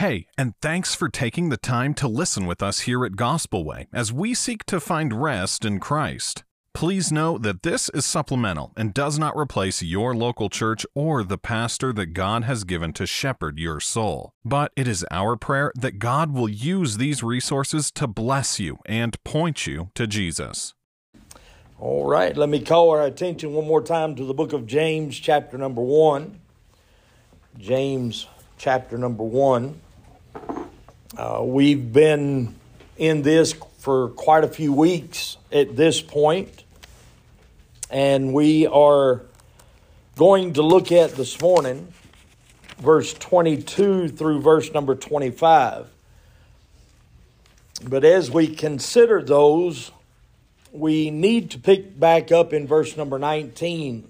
Hey, and thanks for taking the time to listen with us here at Gospel Way as we seek to find rest in Christ. Please know that this is supplemental and does not replace your local church or the pastor that God has given to shepherd your soul. But it is our prayer that God will use these resources to bless you and point you to Jesus. All right, let me call our attention one more time to the book of James, chapter number 1. James, chapter number 1. We've been in this for quite a few weeks at this point, and we are going to look at this morning verse 22 through verse number 25. But as we consider those, we need to pick back up in verse number 19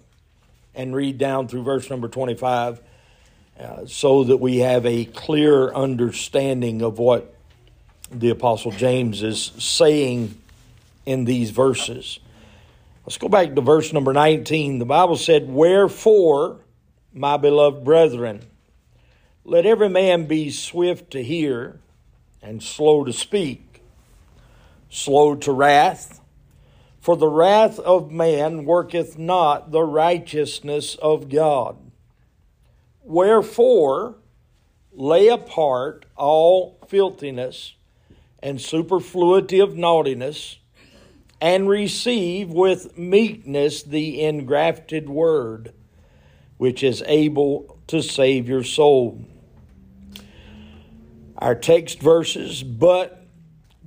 and read down through verse number 25 so that we have a clear understanding of what the Apostle James is saying in these verses. Let's go back to verse number 19. The Bible said, "Wherefore, my beloved brethren, let every man be swift to hear and slow to speak, slow to wrath, for the wrath of man worketh not the righteousness of God. Wherefore, lay apart all filthiness and superfluity of naughtiness, and receive with meekness the engrafted word, which is able to save your soul." Our text verses, "But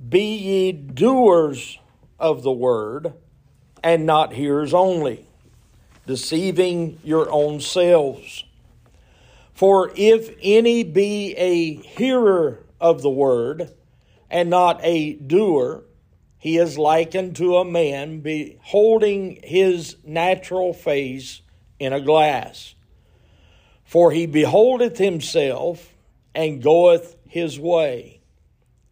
be ye doers of the word, and not hearers only, deceiving your own selves. For if any be a hearer of the word, and not a doer, he is likened to a man beholding his natural face in a glass. For he beholdeth himself, and goeth his way,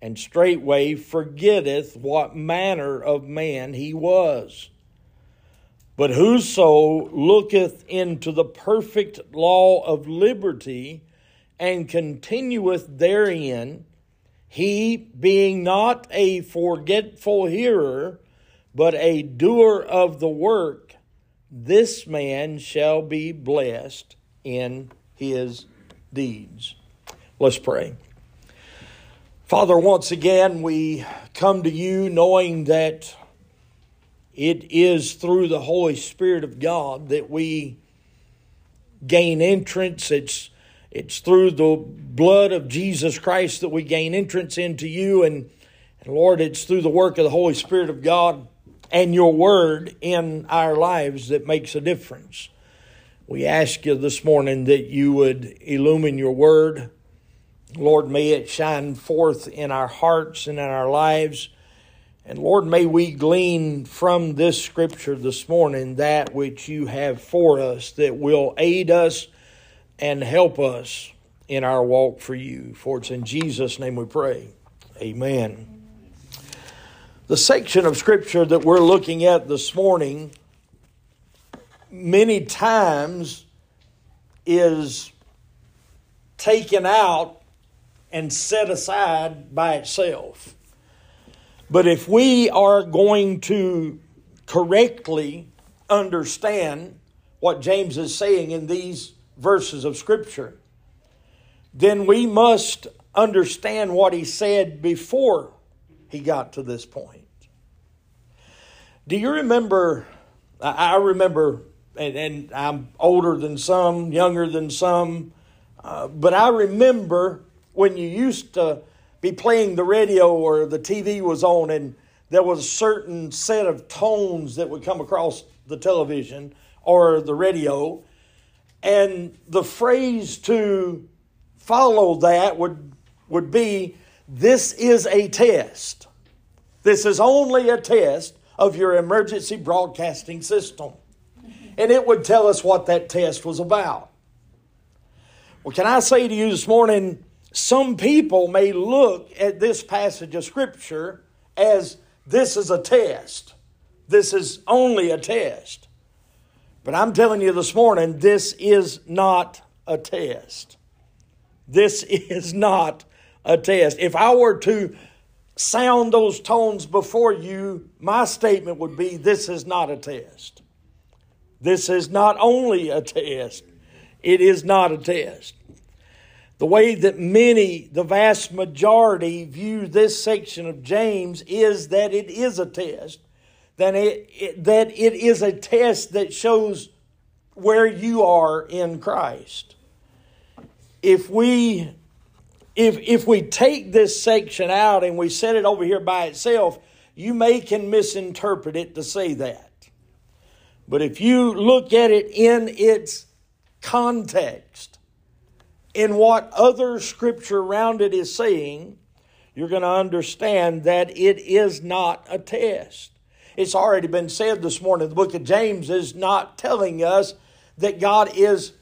and straightway forgetteth what manner of man he was. But whoso looketh into the perfect law of liberty, and continueth therein, he being not a forgetful hearer, but a doer of the work, this man shall be blessed in his deeds." Let's pray. Father, once again, we come to you knowing that it is through the Holy Spirit of God that we gain entrance. It's through the blood of Jesus Christ that we gain entrance into you. And Lord, it's through the work of the Holy Spirit of God and your word in our lives that makes a difference. We ask you this morning that you would illumine your word. Lord, may it shine forth in our hearts and in our lives. And Lord, may we glean from this scripture this morning that which you have for us that will aid us and help us in our walk for you. For it's in Jesus' name we pray. Amen. The section of scripture that we're looking at this morning many times is taken out and set aside by itself. But if we are going to correctly understand what James is saying in these verses of Scripture, then we must understand what he said before he got to this point. Do you remember? I remember, and I'm older than some, younger than some, but I remember when you used to be playing the radio or the TV was on, and there was a certain set of tones that would come across the television or the radio, and the phrase to follow that would be, "This is a test. This is only a test of your emergency broadcasting system." And it would tell us what that test was about. Well, can I say to you this morning, some people may look at this passage of Scripture as this is a test. This is only a test. But I'm telling you this morning, this is not a test. This is not a test. If I were to sound those tones before you, my statement would be, this is not a test. This is not only a test, it is not a test. The way that the vast majority view this section of James is that it is a test, that it is a test that shows where you are in Christ. If we take this section out and we set it over here by itself, you can misinterpret it to say that. But if you look at it in its context, in what other scripture around it is saying, you're going to understand that it is not a test. It's already been said this morning, the book of James is not telling us that God is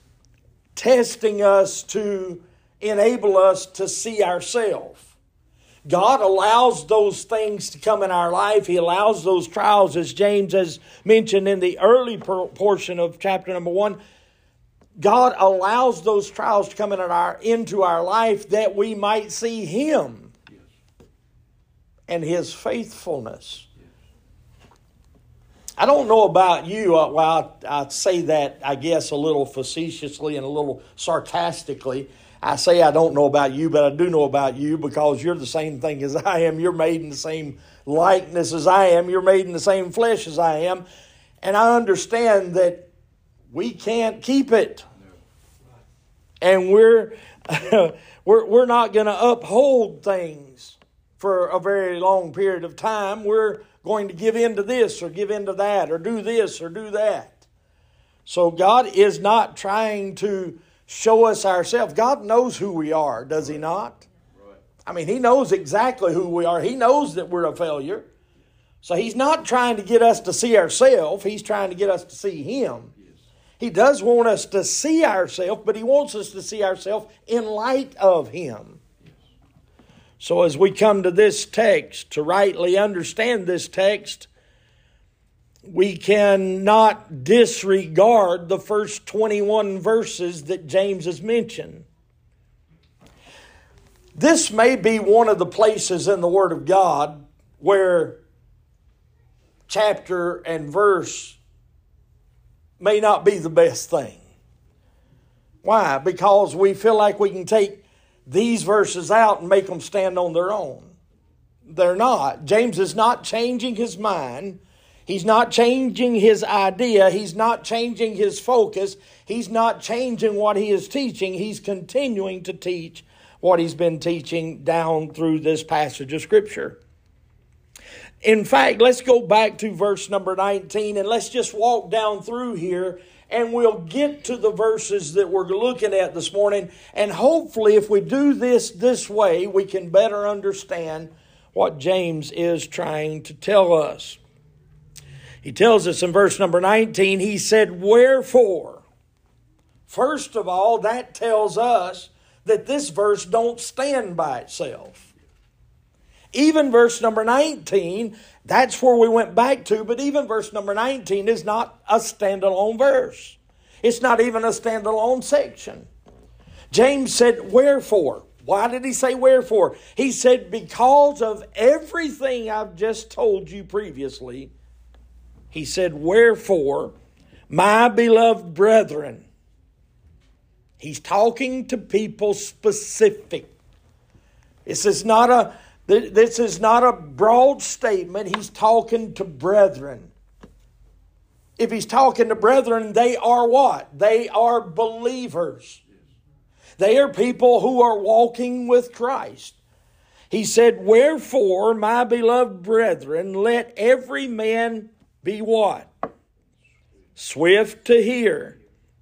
testing us to enable us to see ourselves. God allows those things to come in our life. He allows those trials, as James has mentioned in the early portion of chapter number 1. God allows those trials to come into our life that we might see Him and His faithfulness. I don't know about you. Well, I say that, I guess, a little facetiously and a little sarcastically. I say I don't know about you, but I do know about you because you're the same thing as I am. You're made in the same likeness as I am. You're made in the same flesh as I am. And I understand that we can't keep it. And we're not going to uphold things for a very long period of time. We're going to give in to this or give in to that or do this or do that. So God is not trying to show us ourselves. God knows who we are, does He not? Right. I mean, He knows exactly who we are. He knows that we're a failure. So He's not trying to get us to see ourselves. He's trying to get us to see Him. Yes. He does want us to see ourselves, but He wants us to see ourselves in light of Him. So as we come to this text, to rightly understand this text, we cannot disregard the first 21 verses that James has mentioned. This may be one of the places in the Word of God where chapter and verse may not be the best thing. Why? Because we feel like we can take these verses out and make them stand on their own. They're not. James is not changing his mind. He's not changing his idea. He's not changing his focus. He's not changing what he is teaching. He's continuing to teach what he's been teaching down through this passage of Scripture. In fact, let's go back to verse number 19 and let's just walk down through here, and we'll get to the verses that we're looking at this morning. And hopefully, if we do this way, we can better understand what James is trying to tell us. He tells us in verse number 19, he said, "Wherefore?" First of all, that tells us that this verse don't stand by itself. Even verse number 19, that's where we went back to, but even verse number 19 is not a standalone verse. It's not even a standalone section. James said, "Wherefore?" Why did he say wherefore? He said, because of everything I've just told you previously, he said, "Wherefore, my beloved brethren." He's talking to people specific. This is not a broad statement. He's talking to brethren. If he's talking to brethren, they are what? They are believers. They are people who are walking with Christ. He said, "Wherefore, my beloved brethren, let every man be what? Swift to hear."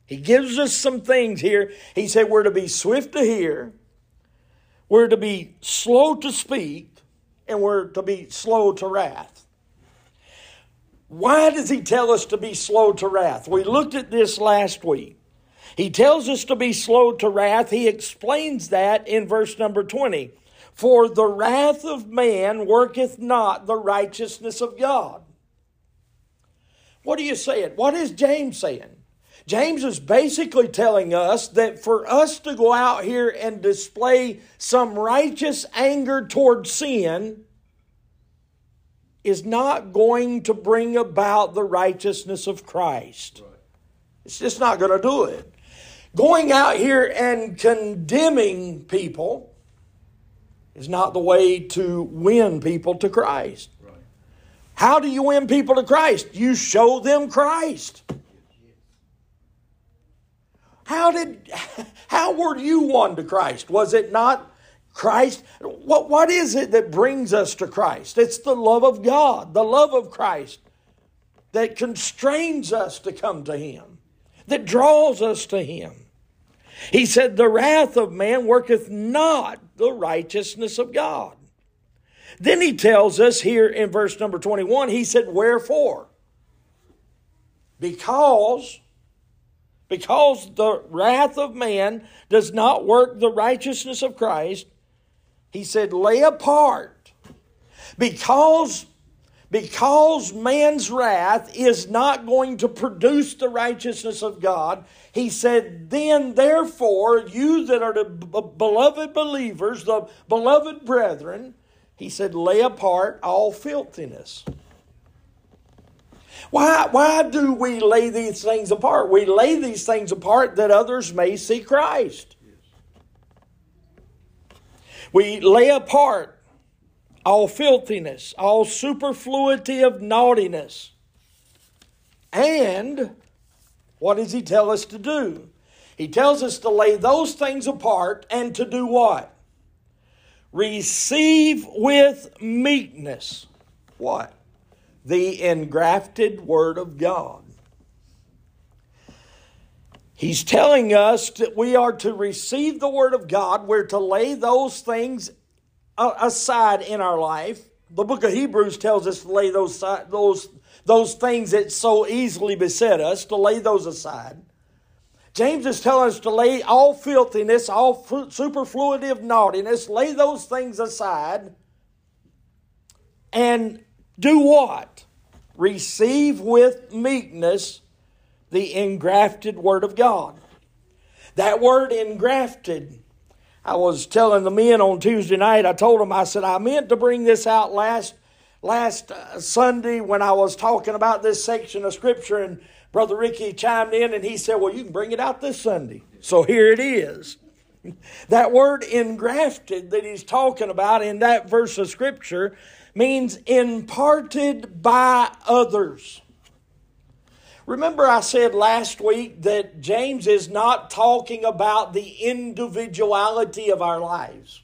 He gives us some things here. He said we're to be swift to hear. We're to be slow to speak, and we're to be slow to wrath. Why does he tell us to be slow to wrath? We looked at this last week. He tells us to be slow to wrath. He explains that in verse number 20. "For the wrath of man worketh not the righteousness of God." What are you saying? What is James saying? James is basically telling us that for us to go out here and display some righteous anger toward sin is not going to bring about the righteousness of Christ. Right. It's just not going to do it. Going out here and condemning people is not the way to win people to Christ. Right. How do you win people to Christ? You show them Christ. How were you won to Christ? Was it not Christ? What is it that brings us to Christ? It's the love of God, the love of Christ that constrains us to come to Him, that draws us to Him. He said, the wrath of man worketh not the righteousness of God. Then he tells us here in verse number 21, he said, wherefore? Because the wrath of man does not work the righteousness of Christ, he said, lay apart. Because man's wrath is not going to produce the righteousness of God, he said, then therefore, you that are the beloved believers, the beloved brethren, he said, lay apart all filthiness. Why do we lay these things apart? We lay these things apart that others may see Christ. We lay apart all filthiness, all superfluity of naughtiness. And what does he tell us to do? He tells us to lay those things apart and to do what? Receive with meekness. What? The engrafted Word of God. He's telling us that we are to receive the Word of God. We're to lay those things aside in our life. The book of Hebrews tells us to lay those things that so easily beset us, to lay those aside. James is telling us to lay all filthiness, all superfluity of naughtiness, lay those things aside, and do what? Receive with meekness the engrafted Word of God. That word engrafted, I was telling the men on Tuesday night, I told them, I said, I meant to bring this out last Sunday when I was talking about this section of Scripture, and Brother Ricky chimed in and he said, well, you can bring it out this Sunday. So here it is. That word engrafted that he's talking about in that verse of Scripture means imparted by others. Remember I said last week that James is not talking about the individuality of our lives.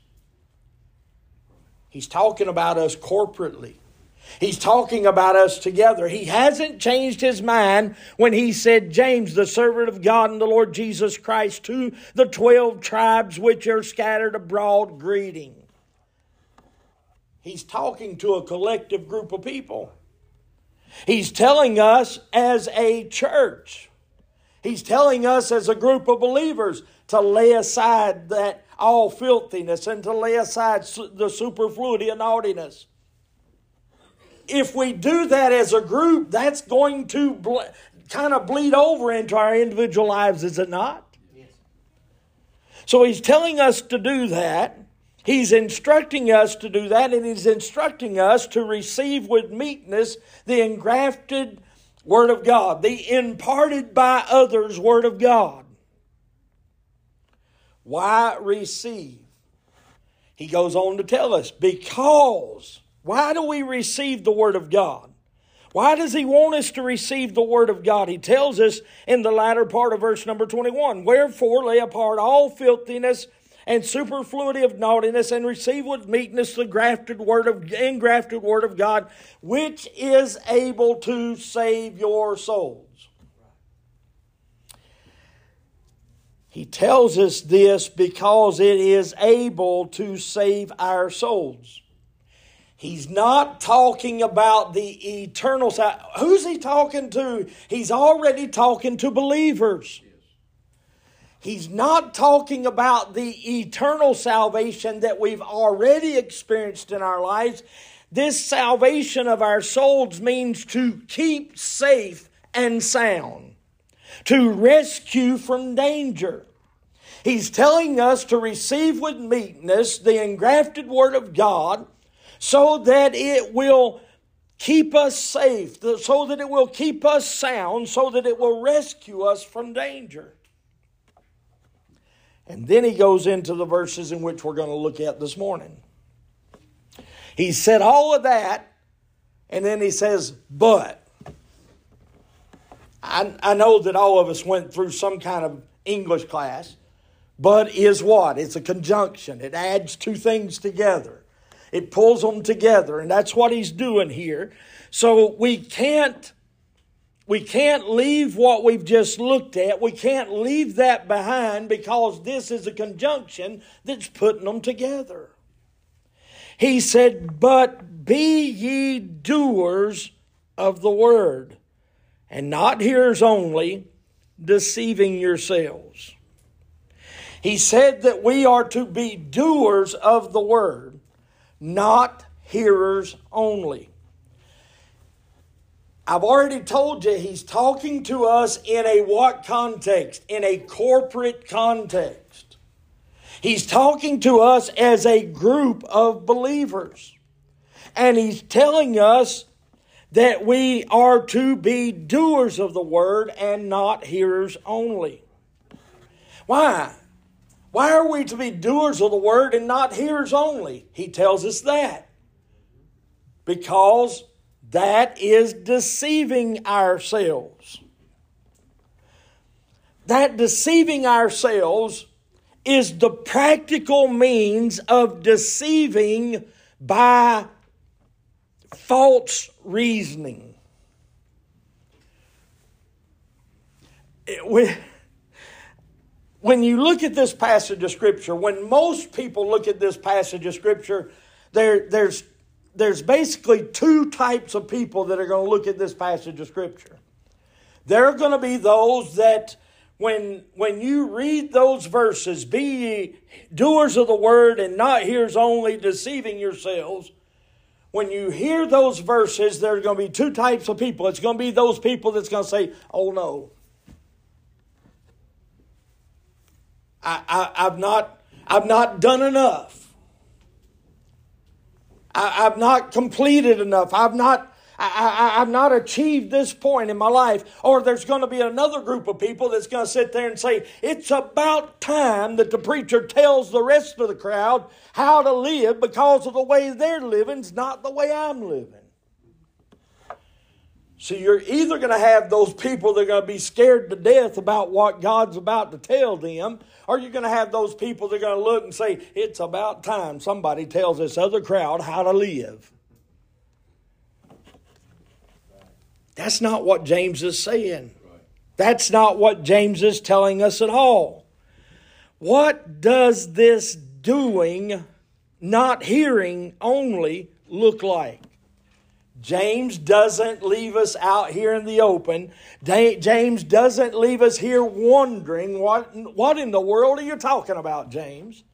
He's talking about us corporately. He's talking about us together. He hasn't changed his mind when he said, James, the servant of God and the Lord Jesus Christ, to the 12 tribes which are scattered abroad, greeting. He's talking to a collective group of people. He's telling us as a church, he's telling us as a group of believers to lay aside that all filthiness and to lay aside the superfluity and naughtiness. If we do that as a group, that's going to kind of bleed over into our individual lives, is it not? Yes. So he's telling us to do that. He's instructing us to do that, and he's instructing us to receive with meekness the engrafted Word of God, the imparted by others Word of God. Why receive? He goes on to tell us, because... Why do we receive the Word of God? Why does he want us to receive the Word of God? He tells us in the latter part of verse number 21, wherefore lay apart all filthiness and superfluity of naughtiness, and receive with meekness the engrafted Word of God, which is able to save your souls. He tells us this because it is able to save our souls. He's not talking about the eternal side. Who's he talking to? He's already talking to believers. He's not talking about the eternal salvation that we've already experienced in our lives. This salvation of our souls means to keep safe and sound. to rescue from danger. He's telling us to receive with meekness the engrafted Word of God so that it will keep us safe, so that it will keep us sound, so that it will rescue us from danger. And then he goes into the verses in which we're going to look at this morning. He said all of that, and then he says, but. I know that all of us went through some kind of English class. But is what? It's a conjunction. It adds two things together. It pulls them together, and that's what he's doing here. So we can't leave what we've just looked at. We can't leave that behind because this is a conjunction that's putting them together. He said, but be ye doers of the word, and not hearers only, deceiving yourselves. He said that we are to be doers of the word, not hearers only. I've already told you he's talking to us in a what context? In a corporate context. He's talking to us as a group of believers. And he's telling us that we are to be doers of the word and not hearers only. Why? Why are we to be doers of the word and not hearers only? He tells us that. Because that is deceiving ourselves. That deceiving ourselves is the practical means of deceiving by false reasoning. When you look at this passage of Scripture, when most people look at this passage of Scripture, there's basically two types of people that are going to look at this passage of Scripture. There are going to be those that when you read those verses, be ye doers of the word and not hearers only, deceiving yourselves. When you hear those verses, there are going to be two types of people. It's going to be those people that's going to say, oh no, I've not done enough. I've not completed enough. I've not achieved this point in my life. Or there's going to be another group of people that's going to sit there and say, it's about time that the preacher tells the rest of the crowd how to live because of the way they're living is not the way I'm living. So you're either going to have those people that are going to be scared to death about what God's about to tell them, or you're going to have those people that are going to look and say, it's about time somebody tells this other crowd how to live. That's not what James is saying. That's not what James is telling us at all. What does this doing, not hearing only, look like? James doesn't leave us out here in the open. James doesn't leave us here wondering, what in the world are you talking about, James?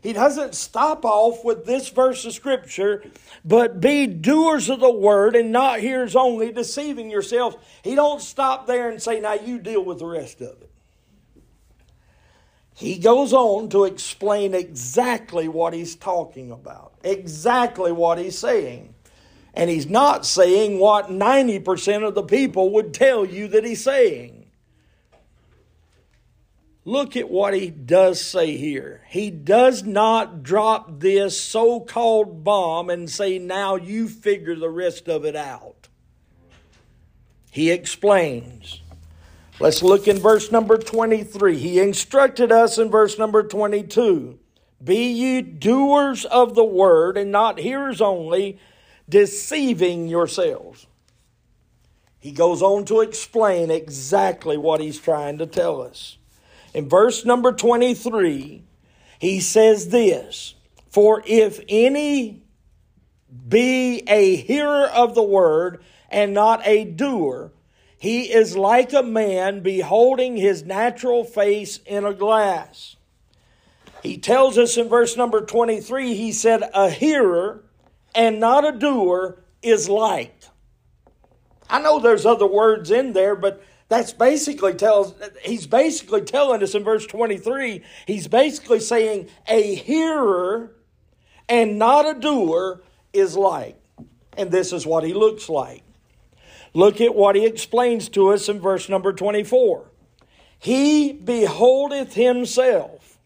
He doesn't stop off with this verse of Scripture, but be doers of the word and not hearers only, deceiving yourselves. He don't stop there and say, now you deal with the rest of it. He goes on to explain exactly what he's talking about, exactly what he's saying. And he's not saying what 90% of the people would tell you that he's saying. Look at what he does say here. He does not drop this so-called bomb and say, now you figure the rest of it out. He explains. Let's look in verse number 23. He instructed us in verse number 22. Be ye doers of the word and not hearers only, deceiving yourselves. He goes on to explain exactly what he's trying to tell us. In verse number 23, he says this, for if any be a hearer of the word and not a doer, he is like a man beholding his natural face in a glass. He tells us in verse number 23, he said, a hearer and not a doer is like. I know there's other words in there, but That's basically he's basically telling us in verse 23, he's basically saying a hearer and not a doer is like. And this is what he looks like. Look at what he explains to us in verse number 24. He beholdeth himself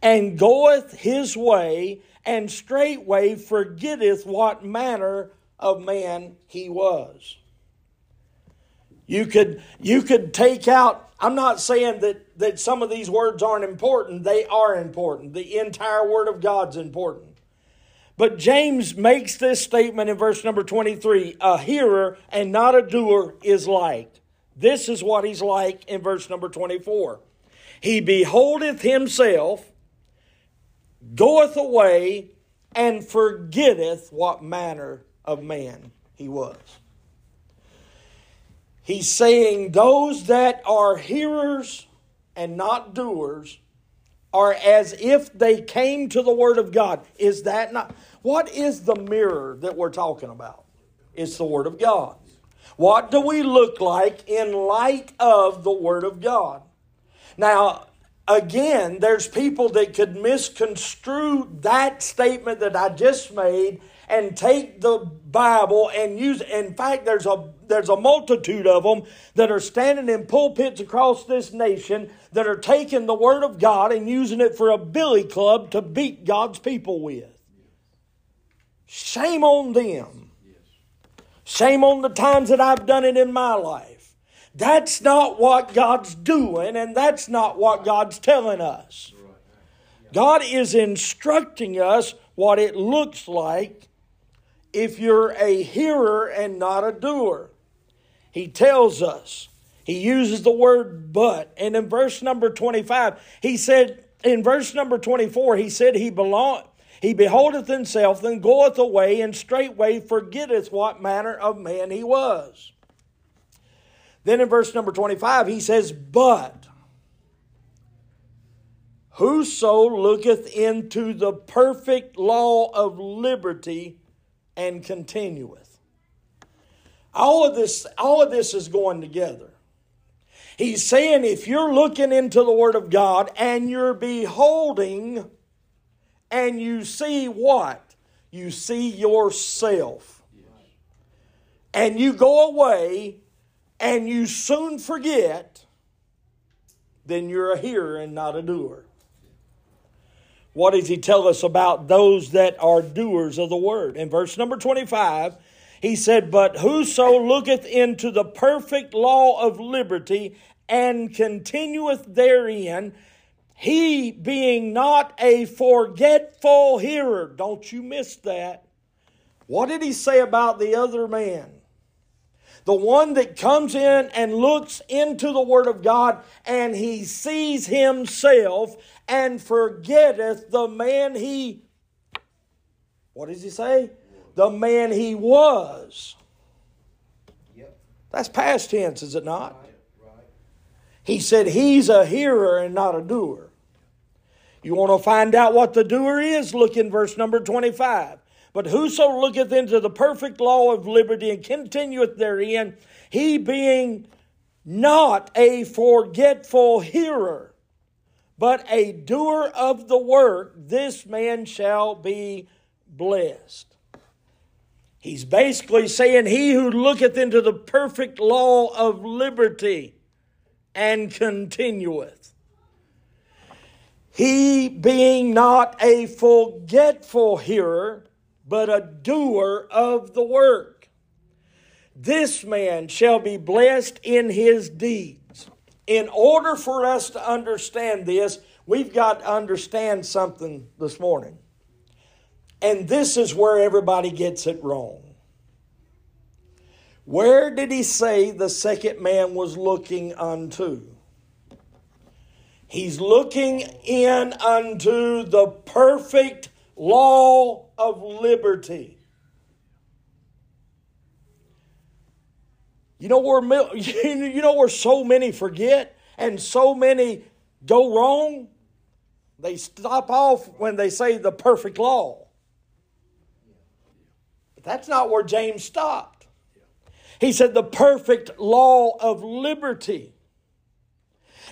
and goeth his way, and straightway forgetteth what manner of man he was. You could take out, I'm not saying that some of these words aren't important. They are important. The entire Word of God's important. But James makes this statement in verse number 23, a hearer and not a doer is like. This is what he's like in verse number 24. He beholdeth himself, goeth away, and forgetteth what manner of man he was. He's saying those that are hearers and not doers are as if they came to the Word of God. Is that not? What is the mirror that we're talking about? It's the Word of God. What do we look like in light of the Word of God? Now, again, there's people that could misconstrue that statement that I just made and take the Bible and use it. In fact, there's a multitude of them that are standing in pulpits across this nation that are taking the Word of God and using it for a billy club to beat God's people with. Shame on them. Shame on the times that I've done it in my life. That's not what God's doing, and that's not what God's telling us. God is instructing us what it looks like if you're a hearer and not a doer. He tells us. He uses the word but. And in verse number 25, he said, in verse number 24, he said, he beholdeth himself, then goeth away, and straightway forgetteth what manner of man he was. Then in verse number 25, he says, but whoso looketh into the perfect law of liberty and continueth. All of this is going together. He's saying if you're looking into the Word of God and you're beholding and you see what? You see yourself. And you go away and you soon forget, then you're a hearer and not a doer. What does he tell us about those that are doers of the Word? In verse number 25, he said, but whoso looketh into the perfect law of liberty and continueth therein, he being not a forgetful hearer. Don't you miss that. What did he say about the other man? The one that comes in and looks into the Word of God and he sees himself and forgetteth the man he, what does he say? The man he was. Yep. That's past tense, is it not? Right. He said he's a hearer and not a doer. You want to find out what the doer is? Look in verse number 25. But whoso looketh into the perfect law of liberty and continueth therein, he being not a forgetful hearer, but a doer of the work, this man shall be blessed. He's basically saying, he who looketh into the perfect law of liberty and continueth. He being not a forgetful hearer, but a doer of the work. This man shall be blessed in his deed. In order for us to understand this, we've got to understand something this morning. And this is where everybody gets it wrong. Where did he say the second man was looking unto? He's looking in unto the perfect law of liberty. You know where so many forget and so many go wrong? They stop off when they say the perfect law. But that's not where James stopped. He said the perfect law of liberty.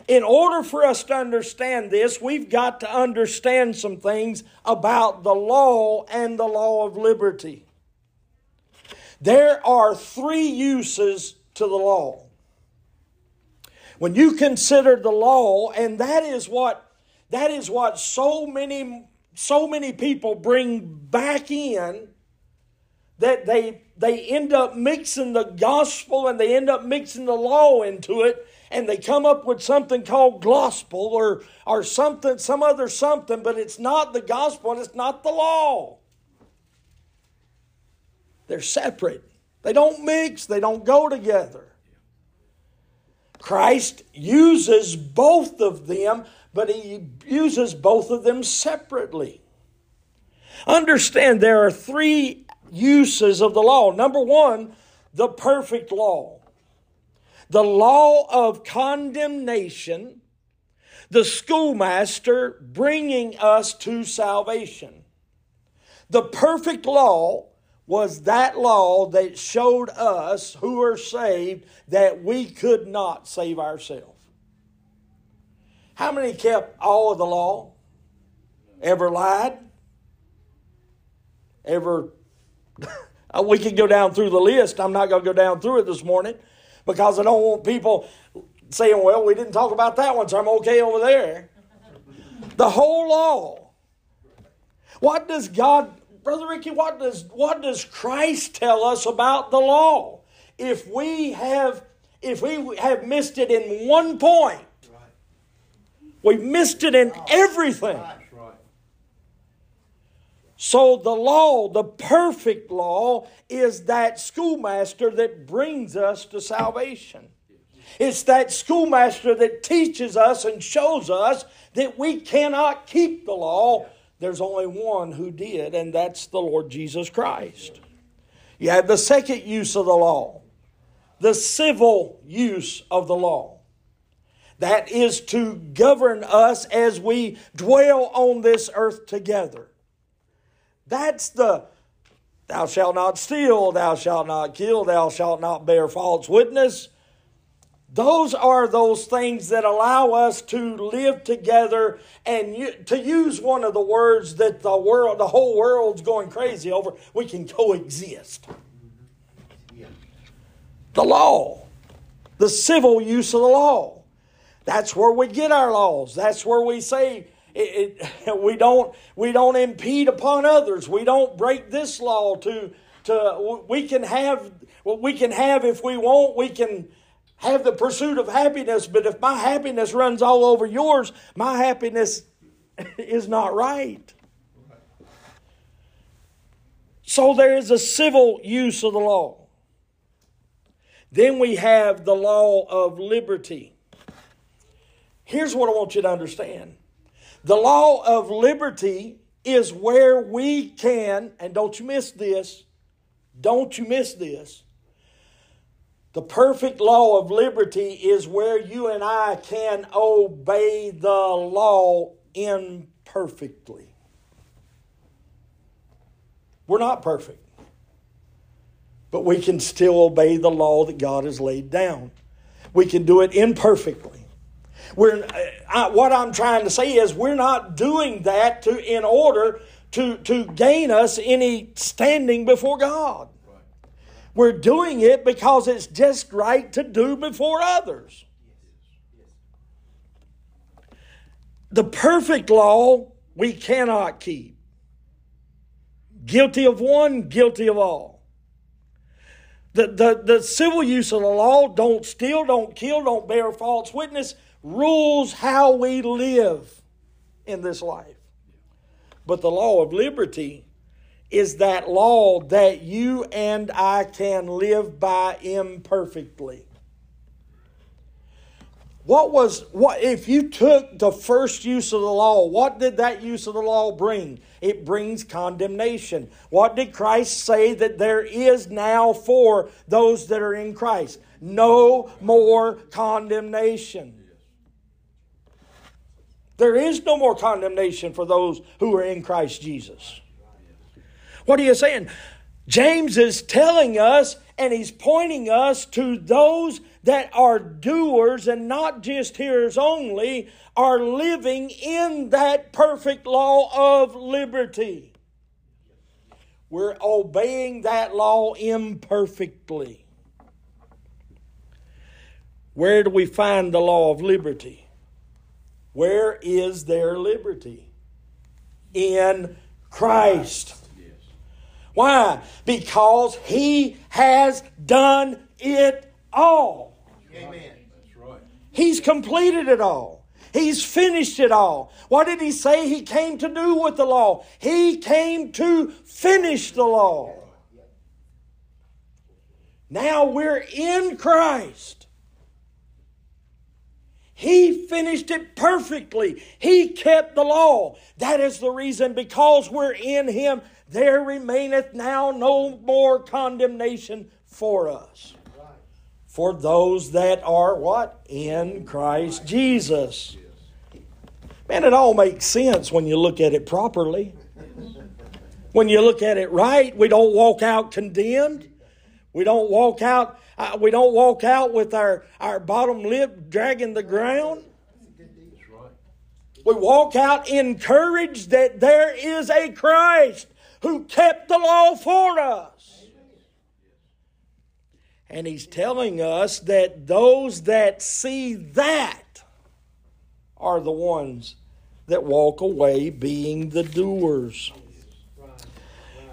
In order for us to understand this, we've got to understand some things about the law and the law of liberty. There are three uses to the law. When you consider the law, and that is what so many people bring back in, that they end up mixing the gospel and they end up mixing the law into it, and they come up with something called gospel or something, some other something, but it's not the gospel and it's not the law. They're separate. They don't mix. They don't go together. Christ uses both of them, but He uses both of them separately. Understand there are three uses of the law. Number one, the perfect law. The law of condemnation, the schoolmaster bringing us to salvation. The perfect law was that law that showed us who are saved, that we could not save ourselves. How many kept all of the law? Ever lied? Ever? We could go down through the list. I'm not going to go down through it this morning, because I don't want people saying, well, we didn't talk about that one, so I'm okay over there. The whole law. What does God, Brother Ricky, what does Christ tell us about the law? If we have missed it in one point, we've missed it in everything. So the law, the perfect law, is that schoolmaster that brings us to salvation. It's that schoolmaster that teaches us and shows us that we cannot keep the law. There's only one who did, and that's the Lord Jesus Christ. You have the second use of the law, the civil use of the law. That is to govern us as we dwell on this earth together. That's the thou shalt not steal, thou shalt not kill, thou shalt not bear false witness. Those are those things that allow us to live together and to use one of the words that the whole world's going crazy over. We can coexist. Yeah. The law, the civil use of the law. That's where we get our laws. That's where we say, we don't impede upon others. We don't break this law we can have if we want, we can have the pursuit of happiness, but if my happiness runs all over yours, my happiness is not right. So there is a civil use of the law. Then we have the law of liberty. Here's what I want you to understand. The law of liberty is where we can, and don't you miss this. The perfect law of liberty is where you and I can obey the law imperfectly. We're not perfect, but we can still obey the law that God has laid down. We can do it imperfectly. What I'm trying to say is we're not doing that in order to gain us any standing before God. Right. We're doing it because it's just right to do before others. Yes. The perfect law we cannot keep. Guilty of one, guilty of all. The civil use of the law, don't steal, don't kill, don't bear false witness, rules how we live in this life. But the law of liberty is that law that you and I can live by imperfectly. If you took the first use of the law, what did that use of the law bring? It brings condemnation. What did Christ say that there is now for those that are in Christ? No more condemnation. There is no more condemnation for those who are in Christ Jesus. What are you saying? James is telling us, and he's pointing us to those that are doers and not just hearers only, are living in that perfect law of liberty. We're obeying that law imperfectly. Where do we find the law of liberty? Where is their liberty? In Christ. Why? Because He has done it all. Amen. That's right. He's completed it all. He's finished it all. What did He say He came to do with the law? He came to finish the law. Now we're in Christ. He finished it perfectly. He kept the law. That is the reason, because we're in Him, there remaineth now no more condemnation for us. For those that are what? In Christ Jesus. Man, it all makes sense when you look at it properly. When you look at it right, we don't walk out condemned. We don't walk out with our bottom lip dragging the ground. We walk out encouraged that there is a Christ who kept the law for us. And He's telling us that those that see that are the ones that walk away being the doers.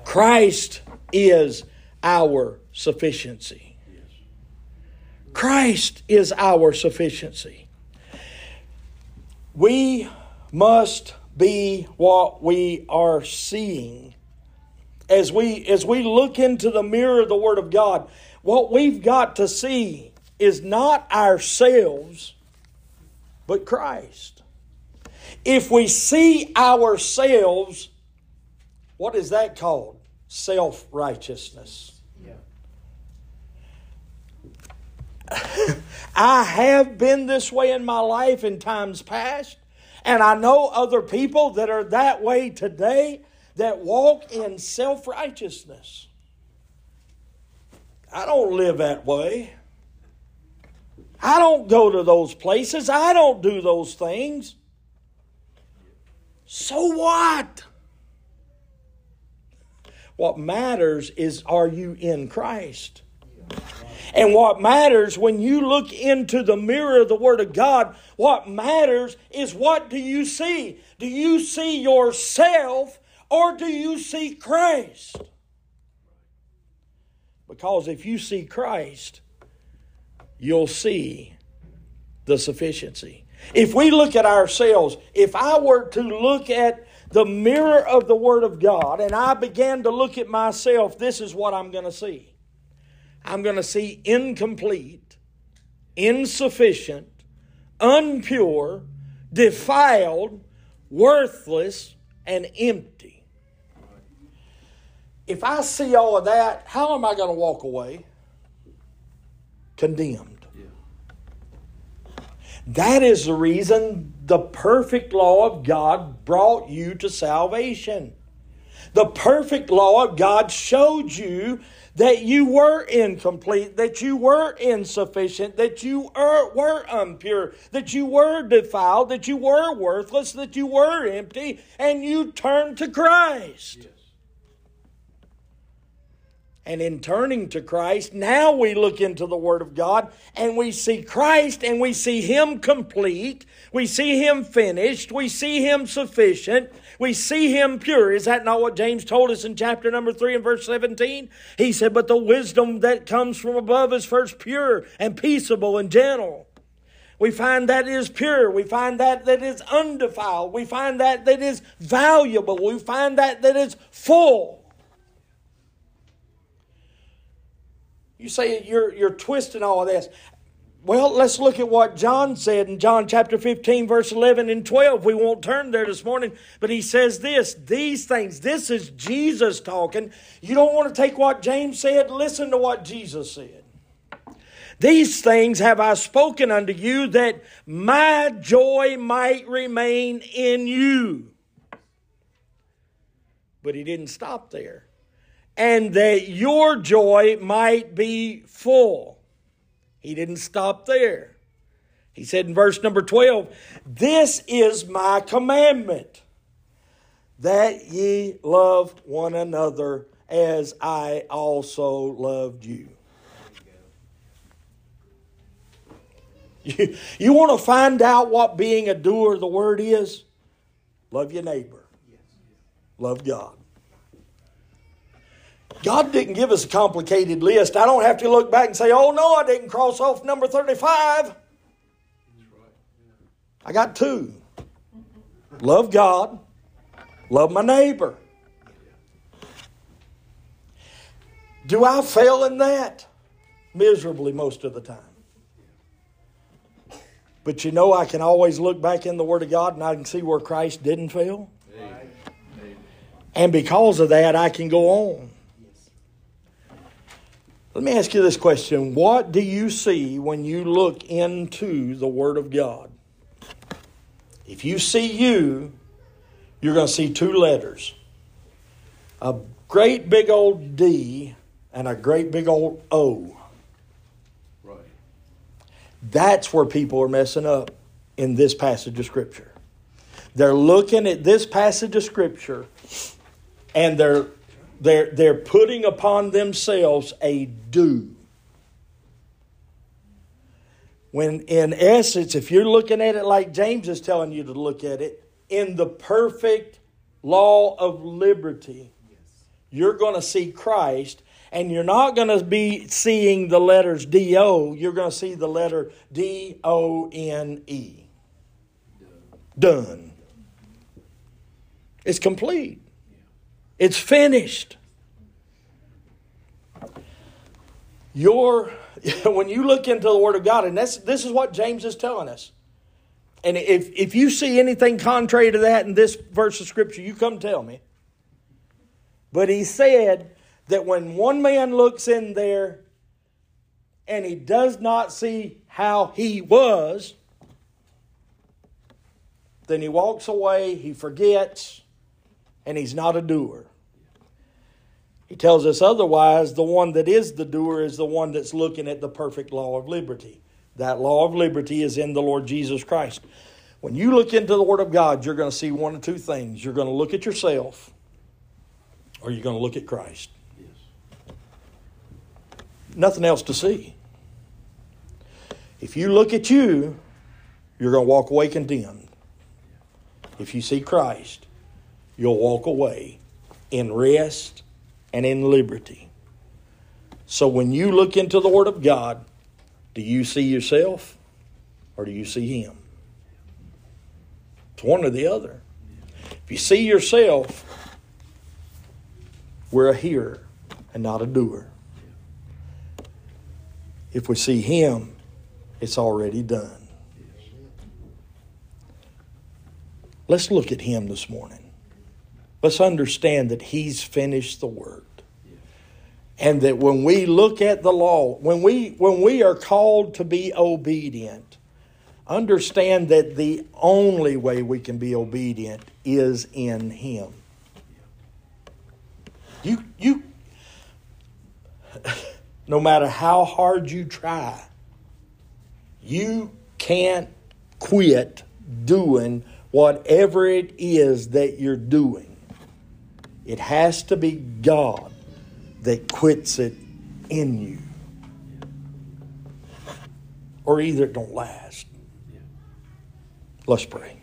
Christ is our sufficiency. Christ is our sufficiency. We must be what we are seeing. As we look into the mirror of the Word of God, what we've got to see is not ourselves, but Christ. If we see ourselves, what is that called? Self-righteousness. I have been this way in my life in times past, and I know other people that are that way today that walk in self-righteousness. I don't live that way. I don't go to those places. I don't do those things. So what? What matters is, are you in Christ? And what matters when you look into the mirror of the Word of God, what matters is, what do you see? Do you see yourself, or do you see Christ? Because if you see Christ, you'll see the sufficiency. If we look at ourselves, if I were to look at the mirror of the Word of God and I began to look at myself, this is what I'm going to see. I'm going to see incomplete, insufficient, unpure, defiled, worthless, and empty. If I see all of that, how am I going to walk away? Condemned. Yeah. That is the reason the perfect law of God brought you to salvation. The perfect law of God showed you that you were incomplete, that you were insufficient, that you were impure, that you were defiled, that you were worthless, that you were empty, and you turned to Christ. Yes. And in turning to Christ, now we look into the Word of God and we see Christ, and we see Him complete. We see Him finished. We see Him sufficient. We see Him pure. Is that not what James told us in chapter number 3 and verse 17? He said, but the wisdom that comes from above is first pure and peaceable and gentle. We find that it is pure. We find that is undefiled. We find that is valuable. We find that is full. You say you're twisting all of this. Well, let's look at what John said in John chapter 15, verse 11 and 12. We won't turn there this morning, but he says this, these things. This is Jesus talking. You don't want to take what James said? Listen to what Jesus said. These things have I spoken unto you, that my joy might remain in you. But he didn't stop there. and that your joy might be full. He didn't stop there. He said in verse number 12, this is my commandment, that ye love one another as I also loved you. You want to find out what being a doer of the word is? Love your neighbor. Love God. God didn't give us a complicated list. I don't have to look back and say, oh no, I didn't cross off number 35. I got two. Love God. Love my neighbor. Do I fail in that? Miserably most of the time. But you know, I can always look back in the Word of God and I can see where Christ didn't fail. Amen. And because of that, I can go on. Yes. Let me ask you this question. What do you see when you look into the Word of God? If you see you, you're going to see two letters. A great big old D and a great big old O. That's where people are messing up in this passage of Scripture. They're looking at this passage of Scripture and they're putting upon themselves a do. When in essence, if you're looking at it like James is telling you to look at it, in the perfect law of liberty, you're going to see Christ. And you're not going to be seeing the letters D-O. You're going to see the letter D-O-N-E. Done. It's complete. It's finished. When you look into the Word of God, and this is what James is telling us. And if you see anything contrary to that in this verse of Scripture, you come tell me. But he said that when one man looks in there and he does not see how he was, then he walks away, he forgets, and he's not a doer. He tells us otherwise, the one that is the doer is the one that's looking at the perfect law of liberty. That law of liberty is in the Lord Jesus Christ. When you look into the Word of God, you're going to see one of two things. You're going to look at yourself, or you're going to look at Christ. Nothing else to see. If you look at you, you're going to walk away condemned. If you see Christ, you'll walk away in rest and in liberty. So when you look into the Word of God, do you see yourself or do you see Him? It's one or the other. If you see yourself, we're a hearer and not a doer. If we see Him, it's already done. Let's look at Him this morning. Let's understand that He's finished the Word. And that when we look at the law, when we are called to be obedient, understand that the only way we can be obedient is in Him. You no matter how hard you try, you can't quit doing whatever it is that you're doing. It has to be God that quits it in you. Or either it don't last. Let's pray.